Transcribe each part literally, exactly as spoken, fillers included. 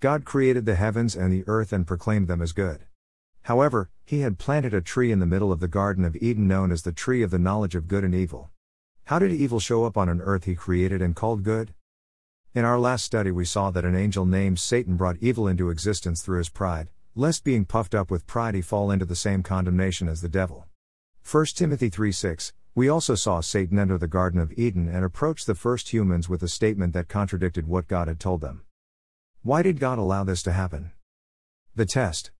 God created the heavens and the earth and proclaimed them as good. However, he had planted a tree in the middle of the Garden of Eden known as the tree of the knowledge of good and evil. How did evil show up on an earth he created and called good? In our last study we saw that an angel named Satan brought evil into existence through his pride, lest being puffed up with pride he fall into the same condemnation as the devil. First Timothy three six, we also saw Satan enter the Garden of Eden and approach the first humans with a statement that contradicted what God had told them. Why did God allow this to happen? The test.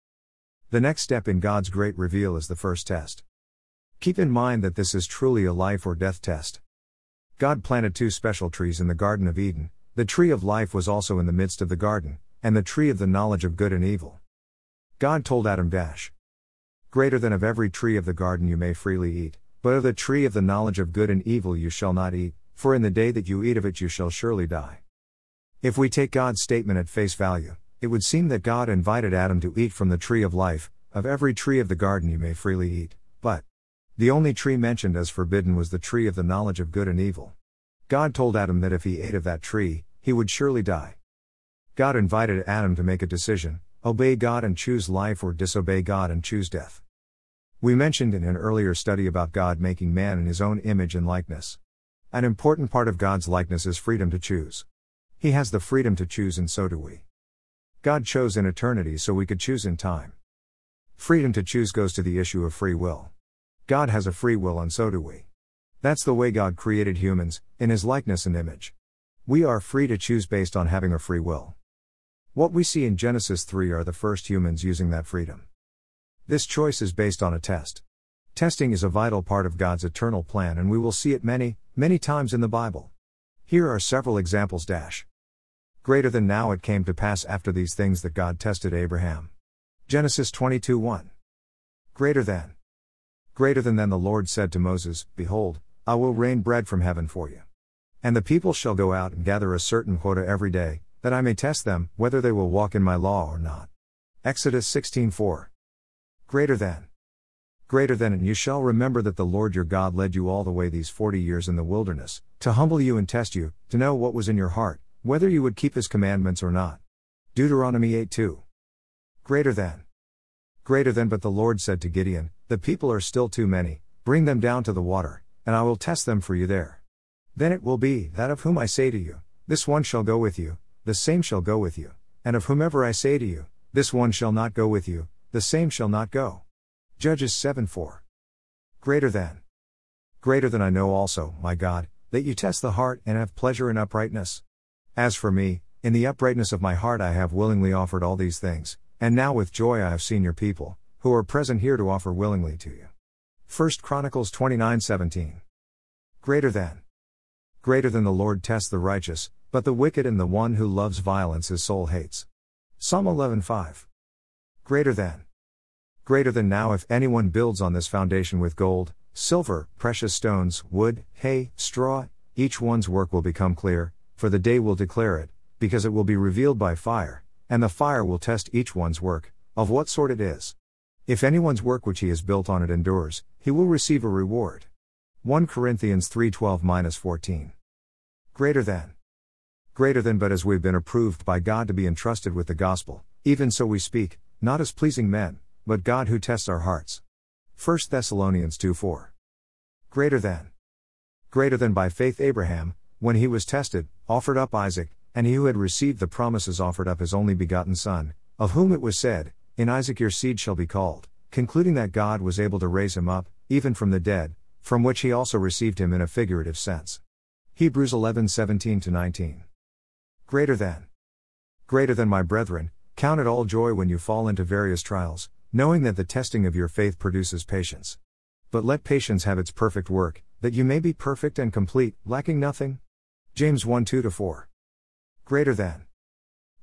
The next step in God's great reveal is the first test. Keep in mind that this is truly a life or death test. God planted two special trees in the Garden of Eden. The tree of life was also in the midst of the garden, and the tree of the knowledge of good and evil. God told Adam, "Greater than of every tree of the garden you may freely eat, but of the tree of the knowledge of good and evil you shall not eat, for in the day that you eat of it you shall surely die." If we take God's statement at face value, it would seem that God invited Adam to eat from the tree of life. "Of every tree of the garden you may freely eat," but the only tree mentioned as forbidden was the tree of the knowledge of good and evil. God told Adam that if he ate of that tree, he would surely die. God invited Adam to make a decision: obey God and choose life, or disobey God and choose death. We mentioned in an earlier study about God making man in his own image and likeness. An important part of God's likeness is freedom to choose. He has the freedom to choose, and so do we. God chose in eternity so we could choose in time. Freedom to choose goes to the issue of free will. God has a free will, and so do we. That's the way God created humans, in his likeness and image. We are free to choose based on having a free will. What we see in Genesis three are the first humans using that freedom. This choice is based on a test. Testing is a vital part of God's eternal plan, and we will see it many, many times in the Bible. Here are several examples. Greater than now it came to pass after these things that God tested Abraham. Genesis twenty-two one. Greater than. Greater than then the Lord said to Moses, "Behold, I will rain bread from heaven for you. And the people shall go out and gather a certain quota every day, that I may test them, whether they will walk in my law or not." Exodus sixteen four. Greater than. Greater than "and you shall remember that the Lord your God led you all the way these forty years in the wilderness, to humble you and test you, to know what was in your heart, whether you would keep his commandments or not." Deuteronomy eight two. Greater than. Greater than "but the Lord said to Gideon, the people are still too many, bring them down to the water, and I will test them for you there. Then it will be that of whom I say to you, this one shall go with you, the same shall go with you, and of whomever I say to you, this one shall not go with you, the same shall not go." Judges seven four. Greater than. Greater than "I know also, my God, that you test the heart and have pleasure in uprightness. As for me, in the uprightness of my heart I have willingly offered all these things, and now with joy I have seen your people, who are present here to offer willingly to you." First Chronicles twenty-nine seventeen. Greater than. Greater than "the Lord tests the righteous, but the wicked and the one who loves violence his soul hates." Psalm eleven five. Greater than. Greater than "now if anyone builds on this foundation with gold, silver, precious stones, wood, hay, straw, each one's work will become clear, for the day will declare it, because it will be revealed by fire, and the fire will test each one's work, of what sort it is. If anyone's work which he has built on it endures, he will receive a reward." First Corinthians three twelve to fourteen. Greater than. Greater than "but as we've been approved by God to be entrusted with the gospel, even so we speak, not as pleasing men, but God who tests our hearts." First Thessalonians two four. Greater than. Greater than "by faith Abraham, when he was tested, offered up Isaac, and he who had received the promises offered up his only begotten son, of whom it was said, in Isaac your seed shall be called, concluding that God was able to raise him up, even from the dead, from which he also received him in a figurative sense." Hebrews eleven seventeen to nineteen. Greater than. Greater than "my brethren, count it all joy when you fall into various trials, knowing that the testing of your faith produces patience. But let patience have its perfect work, that you may be perfect and complete, lacking nothing." James one two to four. Greater than.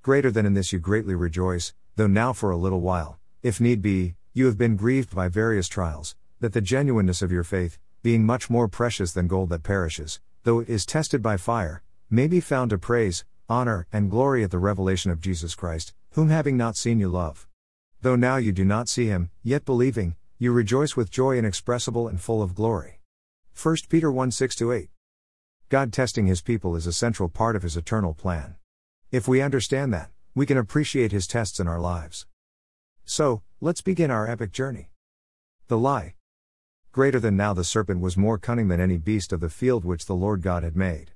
Greater than "in this you greatly rejoice, though now for a little while, if need be, you have been grieved by various trials, that the genuineness of your faith, being much more precious than gold that perishes, though it is tested by fire, may be found to praise, honor, and glory at the revelation of Jesus Christ, whom having not seen you love. Though now you do not see him, yet believing, you rejoice with joy inexpressible and full of glory." First Peter one six to eight. God testing his people is a central part of his eternal plan. If we understand that, we can appreciate His tests in our lives. So, let's begin our epic journey. The lie. Greater than now the serpent was more cunning than any beast of the field which the Lord God had made.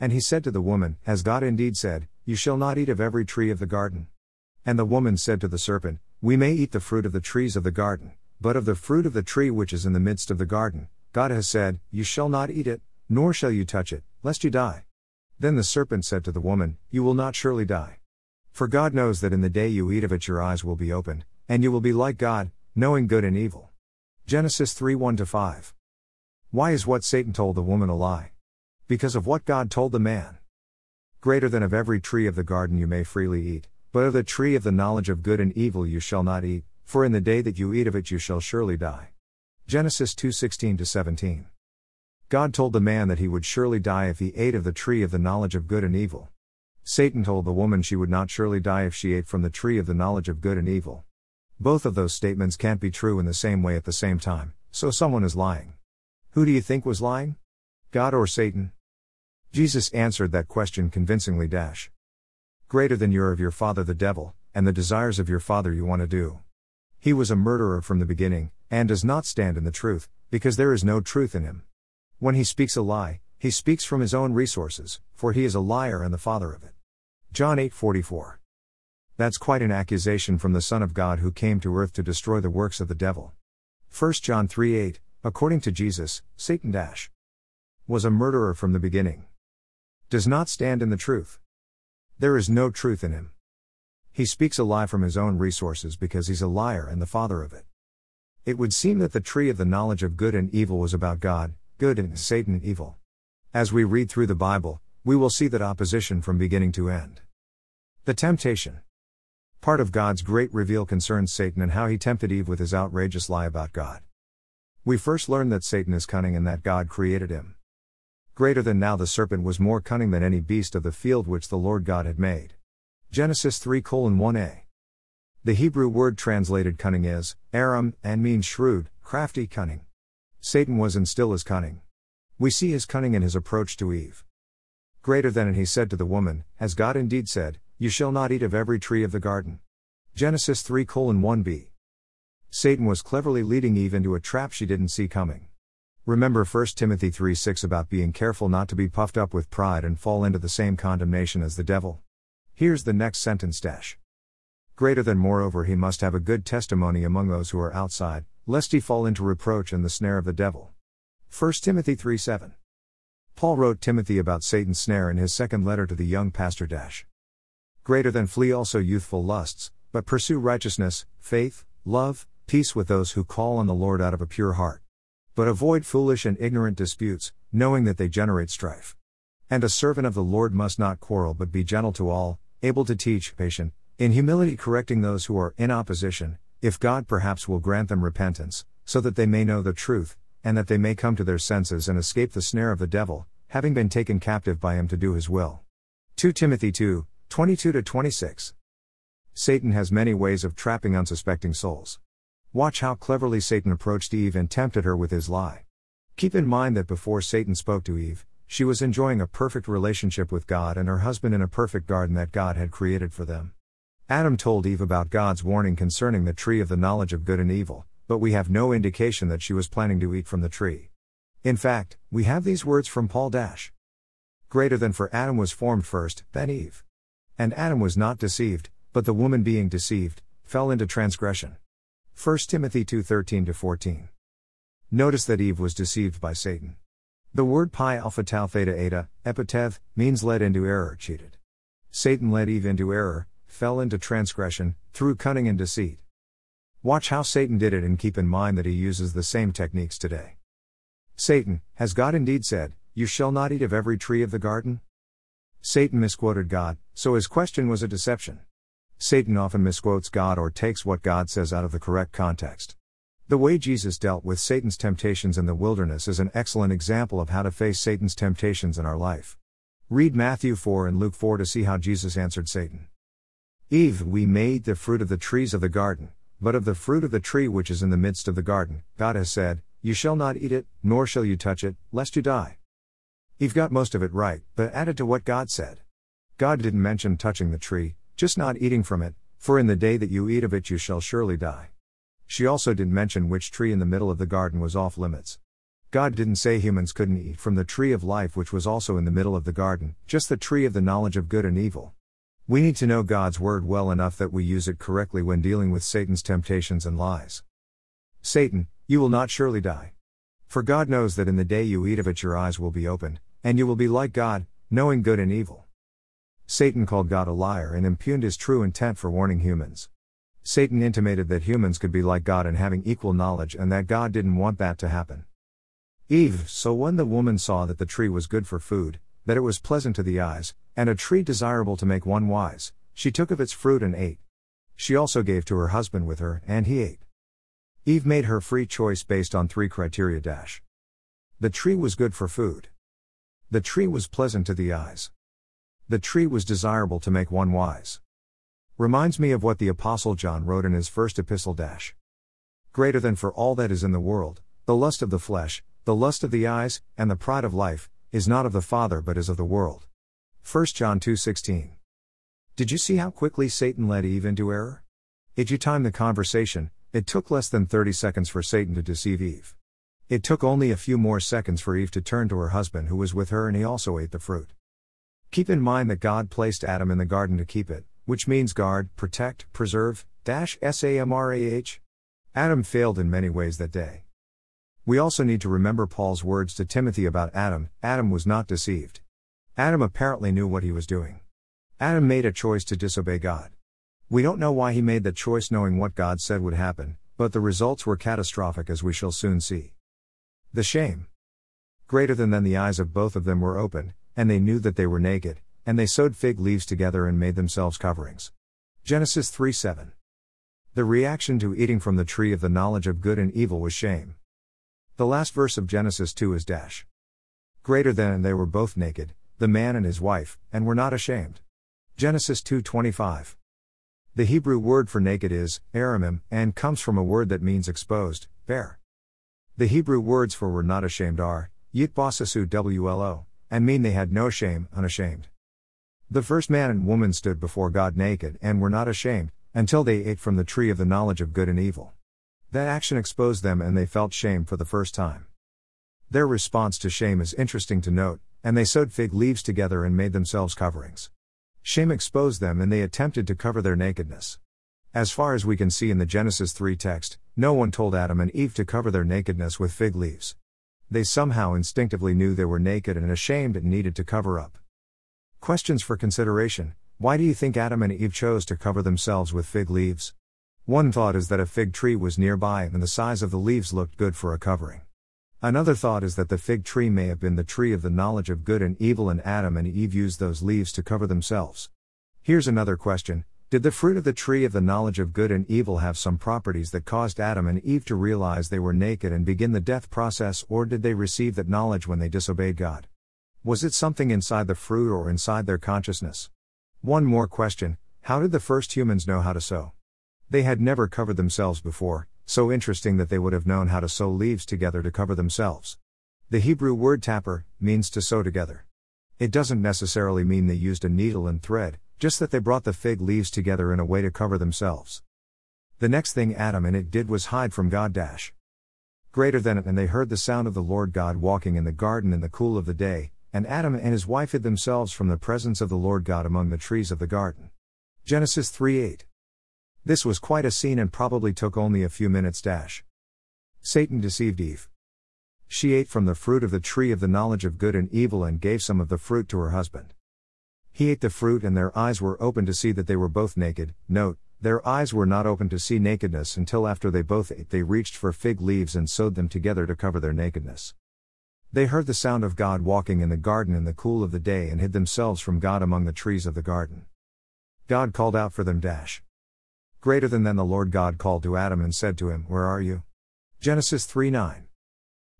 And he said to the woman, As God indeed said, You shall not eat of every tree of the garden. And the woman said to the serpent, We may eat the fruit of the trees of the garden, but of the fruit of the tree which is in the midst of the garden, God has said, You shall not eat it, nor shall you touch it, lest you die. Then the serpent said to the woman, You will not surely die. For God knows that in the day you eat of it your eyes will be opened, and you will be like God, knowing good and evil. Genesis three one to five. Why is what Satan told the woman a lie? Because of what God told the man. Greater than of every tree of the garden you may freely eat, but of the tree of the knowledge of good and evil you shall not eat, for in the day that you eat of it you shall surely die. Genesis two sixteen to seventeen. God told the man that he would surely die if he ate of the tree of the knowledge of good and evil. Satan told the woman she would not surely die if she ate from the tree of the knowledge of good and evil. Both of those statements can't be true in the same way at the same time, so someone is lying. Who do you think was lying? God or Satan? Jesus answered that question convincingly. Dash. Greater than you are of your father the devil, and the desires of your father you want to do. He was a murderer from the beginning, and does not stand in the truth, because there is no truth in him. When he speaks a lie, he speaks from his own resources, for he is a liar and the father of it. John eight forty-four. That's quite an accusation from the Son of God who came to earth to destroy the works of the devil. First John three eight, according to Jesus, Satan dash, was a murderer from the beginning. Does not stand in the truth. There is no truth in him. He speaks a lie from his own resources because he's a liar and the father of it. It would seem that the tree of the knowledge of good and evil was about God, good and Satan evil. As we read through the Bible, we will see that opposition from beginning to end. The temptation. Part of God's great reveal concerns Satan and how he tempted Eve with his outrageous lie about God. We first learn that Satan is cunning and that God created him. Greater than now the serpent was more cunning than any beast of the field which the Lord God had made. Genesis three colon one a. The Hebrew word translated cunning is aram and means shrewd, crafty cunning. Satan was and still is cunning. We see his cunning in his approach to Eve. Greater than and he said to the woman, As God indeed said, You shall not eat of every tree of the garden. Genesis three colon one b. Satan was cleverly leading Eve into a trap she didn't see coming. Remember First Timothy three six about being careful not to be puffed up with pride and fall into the same condemnation as the devil. Here's the next sentence dash. Greater than moreover he must have a good testimony among those who are outside, lest he fall into reproach and the snare of the devil. First Timothy three seven. Paul wrote Timothy about Satan's snare in his second letter to the young pastor dash. Greater than flee also youthful lusts, but pursue righteousness, faith, love, peace with those who call on the Lord out of a pure heart. But avoid foolish and ignorant disputes, knowing that they generate strife. And a servant of the Lord must not quarrel but be gentle to all, able to teach, patient, in humility correcting those who are in opposition, if God perhaps will grant them repentance, so that they may know the truth, and that they may come to their senses and escape the snare of the devil, having been taken captive by him to do his will. Second Timothy two twenty-two to twenty-six. Satan has many ways of trapping unsuspecting souls. Watch how cleverly Satan approached Eve and tempted her with his lie. Keep in mind that before Satan spoke to Eve, she was enjoying a perfect relationship with God and her husband in a perfect garden that God had created for them. Adam told Eve about God's warning concerning the tree of the knowledge of good and evil, but we have no indication that she was planning to eat from the tree. In fact, we have these words from Paul dash. Greater than for Adam was formed first, then Eve. And Adam was not deceived, but the woman being deceived, fell into transgression. First Timothy two thirteen to fourteen. Notice that Eve was deceived by Satan. The word pi alpha tau theta eta, epiteth, means led into error, cheated. Satan led Eve into error, fell into transgression, through cunning and deceit. Watch how Satan did it and keep in mind that he uses the same techniques today. Satan, as God indeed said, You shall not eat of every tree of the garden? Satan misquoted God, so his question was a deception. Satan often misquotes God or takes what God says out of the correct context. The way Jesus dealt with Satan's temptations in the wilderness is an excellent example of how to face Satan's temptations in our life. Read Matthew four and Luke four to see how Jesus answered Satan. Eve, we may eat the fruit of the trees of the garden, but of the fruit of the tree which is in the midst of the garden, God has said, You shall not eat it, nor shall you touch it, lest you die. Eve got most of it right, but added to what God said. God didn't mention touching the tree, just not eating from it, for in the day that you eat of it you shall surely die. She also didn't mention which tree in the middle of the garden was off limits. God didn't say humans couldn't eat from the tree of life which was also in the middle of the garden, just the tree of the knowledge of good and evil. We need to know God's word well enough that we use it correctly when dealing with Satan's temptations and lies. Satan, you will not surely die. For God knows that in the day you eat of it your eyes will be opened, and you will be like God, knowing good and evil. Satan called God a liar and impugned his true intent for warning humans. Satan intimated that humans could be like God in having equal knowledge and that God didn't want that to happen. Eve, so when the woman saw that the tree was good for food, that it was pleasant to the eyes, and a tree desirable to make one wise, she took of its fruit and ate. She also gave to her husband with her, and he ate. Eve made her free choice based on three criteria. Dash. The tree was good for food. The tree was pleasant to the eyes. The tree was desirable to make one wise. Reminds me of what the Apostle John wrote in his first epistle. Dash. Greater than for all that is in the world, the lust of the flesh, the lust of the eyes, and the pride of life, is not of the Father but is of the world. First John two sixteen. Did you see how quickly Satan led Eve into error? If you time the conversation, it took less than thirty seconds for Satan to deceive Eve. It took only a few more seconds for Eve to turn to her husband who was with her, and he also ate the fruit. Keep in mind that God placed Adam in the garden to keep it, which means guard, protect, preserve, dash, samrah. Adam failed in many ways that day. We also need to remember Paul's words to Timothy about Adam. Adam was not deceived. Adam apparently knew what he was doing. Adam made a choice to disobey God. We don't know why he made that choice knowing what God said would happen, but the results were catastrophic, as we shall soon see. The shame. Greater than than the eyes of both of them were opened, and they knew that they were naked, and they sewed fig leaves together and made themselves coverings. Genesis three seven. The reaction to eating from the tree of the knowledge of good and evil was shame. The last verse of Genesis two is dash. Greater than and they were both naked, the man and his wife, and were not ashamed. Genesis two twenty-five. The Hebrew word for naked is aramim, and comes from a word that means exposed, bare. The Hebrew words for were not ashamed are yitbasasu wlo, and mean they had no shame, unashamed. The first man and woman stood before God naked and were not ashamed, until they ate from the tree of the knowledge of good and evil. That action exposed them and they felt shame for the first time. Their response to shame is interesting to note, and they sewed fig leaves together and made themselves coverings. Shame exposed them and they attempted to cover their nakedness. As far as we can see in the Genesis three text, no one told Adam and Eve to cover their nakedness with fig leaves. They somehow instinctively knew they were naked and ashamed and needed to cover up. Questions for consideration: why do you think Adam and Eve chose to cover themselves with fig leaves? One thought is that a fig tree was nearby and the size of the leaves looked good for a covering. Another thought is that the fig tree may have been the tree of the knowledge of good and evil and Adam and Eve used those leaves to cover themselves. Here's another question: did the fruit of the tree of the knowledge of good and evil have some properties that caused Adam and Eve to realize they were naked and begin the death process, or did they receive that knowledge when they disobeyed God? Was it something inside the fruit or inside their consciousness? One more question: how did the first humans know how to sow? They had never covered themselves before, so interesting that they would have known how to sew leaves together to cover themselves. The Hebrew word tapper means to sew together. It doesn't necessarily mean they used a needle and thread, just that they brought the fig leaves together in a way to cover themselves. The next thing Adam and it did was hide from God. Dash. Greater than it and they heard the sound of the Lord God walking in the garden in the cool of the day, and Adam and his wife hid themselves from the presence of the Lord God among the trees of the garden. Genesis three eight. This was quite a scene and probably took only a few minutes. Dash. Satan deceived Eve. She ate from the fruit of the tree of the knowledge of good and evil and gave some of the fruit to her husband. He ate the fruit and their eyes were opened to see that they were both naked. Note, their eyes were not opened to see nakedness until after they both ate. They reached for fig leaves and sewed them together to cover their nakedness. They heard the sound of God walking in the garden in the cool of the day and hid themselves from God among the trees of the garden. God called out for them. Dash. Greater than then the Lord God called to Adam and said to him, "Where are you?" Genesis three nine.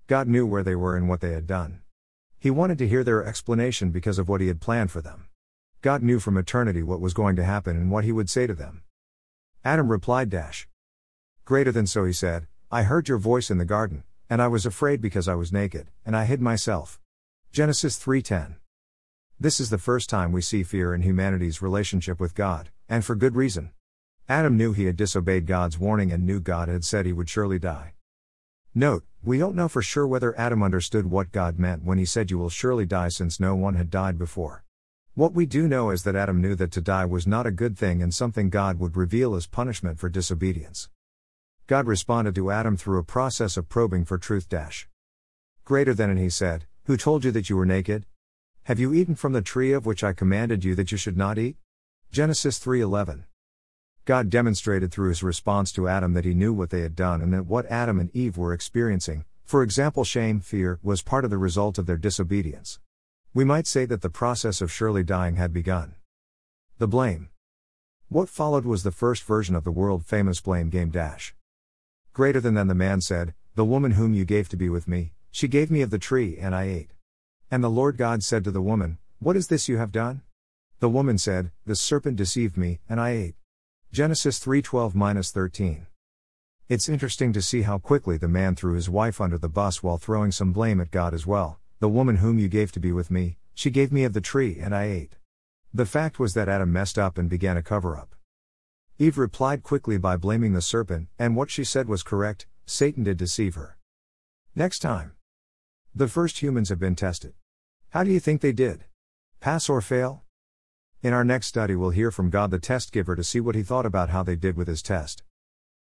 God knew where they were and what they had done. He wanted to hear their explanation because of what he had planned for them. God knew from eternity what was going to happen and what he would say to them. Adam replied, dash. Greater than so he said, "I heard your voice in the garden, and I was afraid because I was naked, and I hid myself." Genesis three ten. This is the first time we see fear in humanity's relationship with God, And for good reason. Adam knew he had disobeyed God's warning and knew God had said he would surely die. Note, we don't know for sure whether Adam understood what God meant when he said you will surely die, since no one had died before. What we do know is that Adam knew that to die was not a good thing and something God would reveal as punishment for disobedience. God responded to Adam through a process of probing for truth. Greater than and he said, "Who told you that you were naked? Have you eaten from the tree of which I commanded you that you should not eat?" Genesis three eleven. God demonstrated through his response to Adam that he knew what they had done and that what Adam and Eve were experiencing, for example shame, fear, was part of the result of their disobedience. We might say that the process of surely dying had begun. The blame. What followed was the first version of the world-famous blame game. Dash. Greater than than the man said, "The woman whom you gave to be with me, she gave me of the tree and I ate." And the Lord God said to the woman, "What is this you have done?" The woman said, "The serpent deceived me, and I ate." Genesis three twelve through thirteen. It's interesting to see how quickly the man threw his wife under the bus while throwing some blame at God as well. "The woman whom you gave to be with me, she gave me of the tree and I ate." The fact was that Adam messed up and began a cover-up. Eve replied quickly by blaming the serpent, and what she said was correct, Satan did deceive her. Next time. The first humans have been tested. How do you think they did? Pass or fail? In our next study we'll hear from God the test giver to see what he thought about how they did with his test.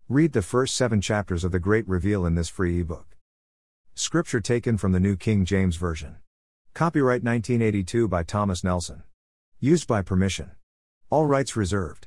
Read the first seven chapters of The Great Reveal in this free ebook. Scripture taken from the New King James Version. Copyright nineteen eighty-two by Thomas Nelson. Used by permission. All rights reserved.